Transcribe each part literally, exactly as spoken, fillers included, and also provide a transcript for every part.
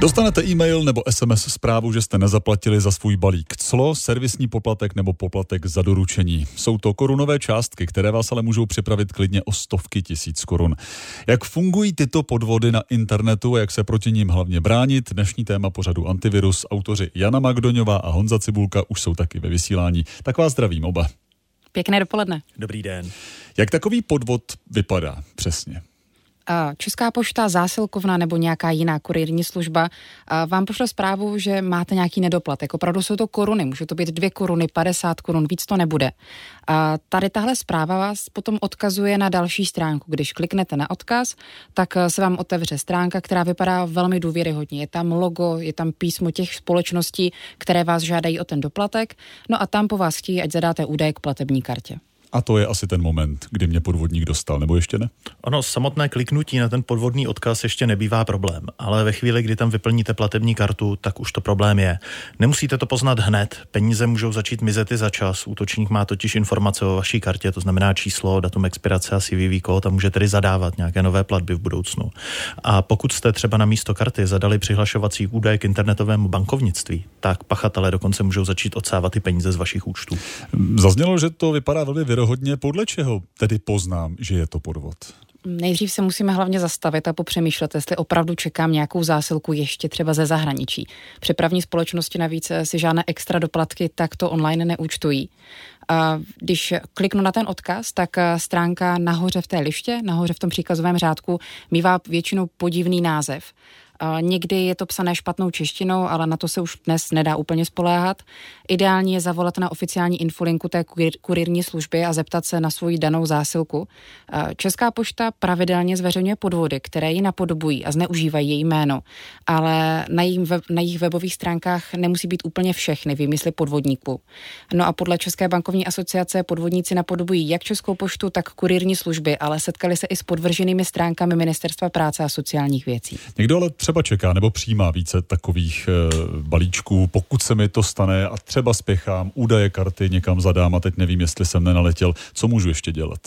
Dostanete e-mail nebo es em es zprávu, že jste nezaplatili za svůj balík clo, servisní poplatek nebo poplatek za doručení. Jsou to korunové částky, které vás ale můžou připravit klidně o stovky tisíc korun. Jak fungují tyto podvody na internetu a jak se proti nim hlavně bránit? Dnešní téma pořadu Antivirus. Autoři Jana Magdoňová a Honza Cibulka už jsou taky ve vysílání. Tak vás zdravím oba. Pěkné dopoledne. Dobrý den. Jak takový podvod vypadá přesně? Česká pošta, zásilkovna nebo nějaká jiná kurýrní služba vám pošle zprávu, že máte nějaký nedoplatek. Opravdu jsou to koruny, můžou to být dvě koruny, padesát korun, víc to nebude. A tady tahle zpráva vás potom odkazuje na další stránku. Když kliknete na odkaz, tak se vám otevře stránka, která vypadá velmi důvěryhodně. Je tam logo, je tam písmo těch společností, které vás žádají o ten doplatek, no a tam po vás chtějí, ať zadáte údaje k platební kartě. A to je asi ten moment, kdy mě podvodník dostal, nebo ještě ne? Ono, samotné kliknutí na ten podvodný odkaz ještě nebývá problém, ale ve chvíli, kdy tam vyplníte platební kartu, tak už to problém je. Nemusíte to poznat hned, peníze můžou začít mizet i za čas, útočník má totiž informace o vaší kartě, to znamená číslo, datum expirace a C V V kód a může tedy zadávat nějaké nové platby v budoucnu. A pokud jste třeba na místo karty zadali přihlašovací údaje k internetovému bankovnictví, tak pachatelé dokonce můžou začít odsávat i peníze z vašich účtů. Zaznělo, že to vypadá velmi hodně, podle čeho tedy poznám, že je to podvod? Nejdřív se musíme hlavně zastavit a popřemýšlet, jestli opravdu čekám nějakou zásilku ještě třeba ze zahraničí. Přepravní společnosti navíc si žádné extra doplatky takto online neúčtují. A když kliknu na ten odkaz, tak stránka nahoře v té liště, nahoře v tom příkazovém řádku, mívá většinou podivný název. Někdy je to psané špatnou češtinou, ale na to se už dnes nedá úplně spoléhat. Ideální je zavolat na oficiální infolinku té kurýrní služby a zeptat se na svou danou zásilku. Česká pošta pravidelně zveřejňuje podvody, které ji napodobují a zneužívají její jméno, ale na jejich, web, na jejich webových stránkách nemusí být úplně všechny výmysly podvodníků. No a podle České bankovní asociace podvodníci napodobují jak Českou poštu, tak kurýrní služby, ale setkali se i s podvrženými stránkami Ministerstva práce a sociálních věcí. Někdo ale třeba čeká nebo přijímá více takových e, balíčků, pokud se mi to stane a třeba spěchám, údaje karty někam zadám a teď nevím, jestli jsem nenaletěl. Co můžu ještě dělat?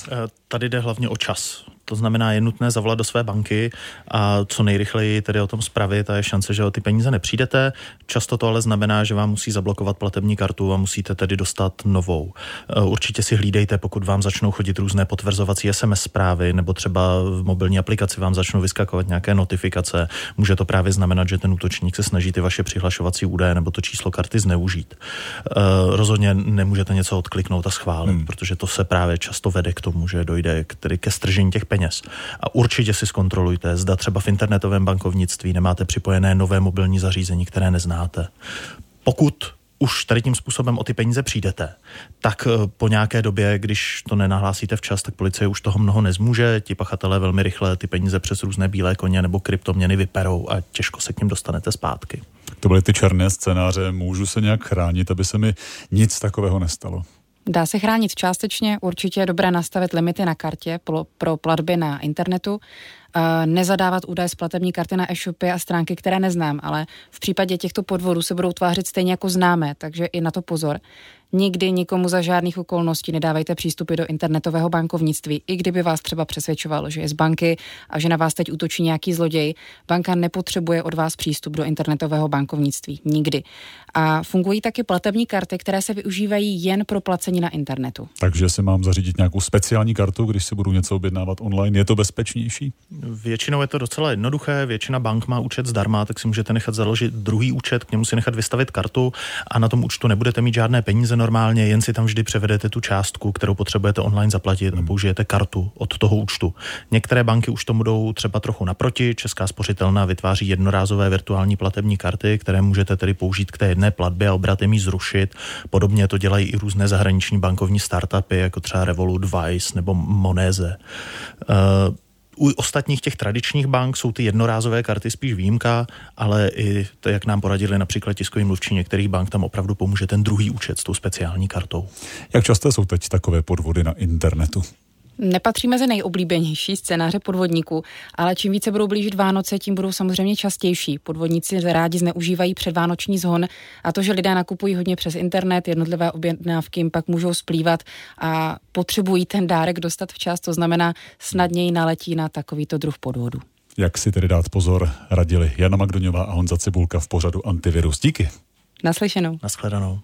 Tady jde hlavně o čas. To znamená, je nutné zavolat do své banky a co nejrychleji tedy o tom zpravit a je šance, že o ty peníze nepřijdete. Často to ale znamená, že vám musí zablokovat platební kartu a musíte tedy dostat novou. Určitě si hlídejte, pokud vám začnou chodit různé potvrzovací es em es zprávy nebo třeba v mobilní aplikaci vám začnou vyskakovat nějaké notifikace. Může to právě znamenat, že ten útočník se snaží ty vaše přihlašovací údaje nebo to číslo karty zneužít. Rozhodně nemůžete něco odkliknout a schválit, hmm. protože to se právě často vede k tomu, že dojde tedy ke stržení těch peněz. A určitě si zkontrolujte, zda třeba v internetovém bankovnictví nemáte připojené nové mobilní zařízení, které neznáte. Pokud už tady tím způsobem o ty peníze přijdete, tak po nějaké době, když to nenahlásíte včas, tak policie už toho mnoho nezmůže, ti pachatelé velmi rychle ty peníze přes různé bílé koně nebo kryptoměny vyperou a těžko se k nim dostanete zpátky. Tak to byly ty černé scénáře, můžu se nějak chránit, aby se mi nic takového nestalo? Dá se chránit částečně, určitě je dobré nastavit limity na kartě pro platby na internetu, nezadávat údaje z platební karty na e-shopy a stránky, které neznám, ale v případě těchto podvodů se budou tvářit stejně jako známé, takže i na to pozor. Nikdy nikomu za žádných okolností nedávejte přístupy do internetového bankovnictví, i kdyby vás třeba přesvědčovalo, že je z banky a že na vás teď útočí nějaký zloděj. Banka nepotřebuje od vás přístup do internetového bankovnictví. Nikdy. A fungují taky platební karty, které se využívají jen pro placení na internetu. Takže si mám zařídit nějakou speciální kartu, když si budu něco objednávat online. Je to bezpečnější? Většinou je to docela jednoduché. Většina bank má účet zdarma, tak si můžete nechat založit druhý účet, k němu si nechat vystavit kartu a na tom účtu nebudete mít žádné peníze. Normálně, jen si tam vždy převedete tu částku, kterou potřebujete online zaplatit a použijete kartu od toho účtu. Některé banky už tomu jdou třeba trochu naproti. Česká spořitelna vytváří jednorázové virtuální platební karty, které můžete tedy použít k té jedné platbě a obratem ji zrušit. Podobně to dělají i různé zahraniční bankovní startupy, jako třeba Revolut, Wise nebo Moneze. Uh, U ostatních těch tradičních bank jsou ty jednorázové karty spíš výjimka, ale i to, jak nám poradili například tiskový mluvčí některých bank, tam opravdu pomůže ten druhý účet s tou speciální kartou. Jak časté jsou teď takové podvody na internetu? Nepatří mezi nejoblíbenější scénáře podvodníků, ale čím více budou blížit Vánoce, tím budou samozřejmě častější. Podvodníci rádi zneužívají předvánoční zhon a to, že lidé nakupují hodně přes internet, jednotlivé objednávky jim pak můžou splývat a potřebují ten dárek dostat včas, to znamená snadněji naletí na takovýto druh podvodu. jak si tedy dát pozor, radili Jana Magdoňová a Honza Cibulka v pořadu Antivirus. Díky. Naslyšenou. Naschledanou.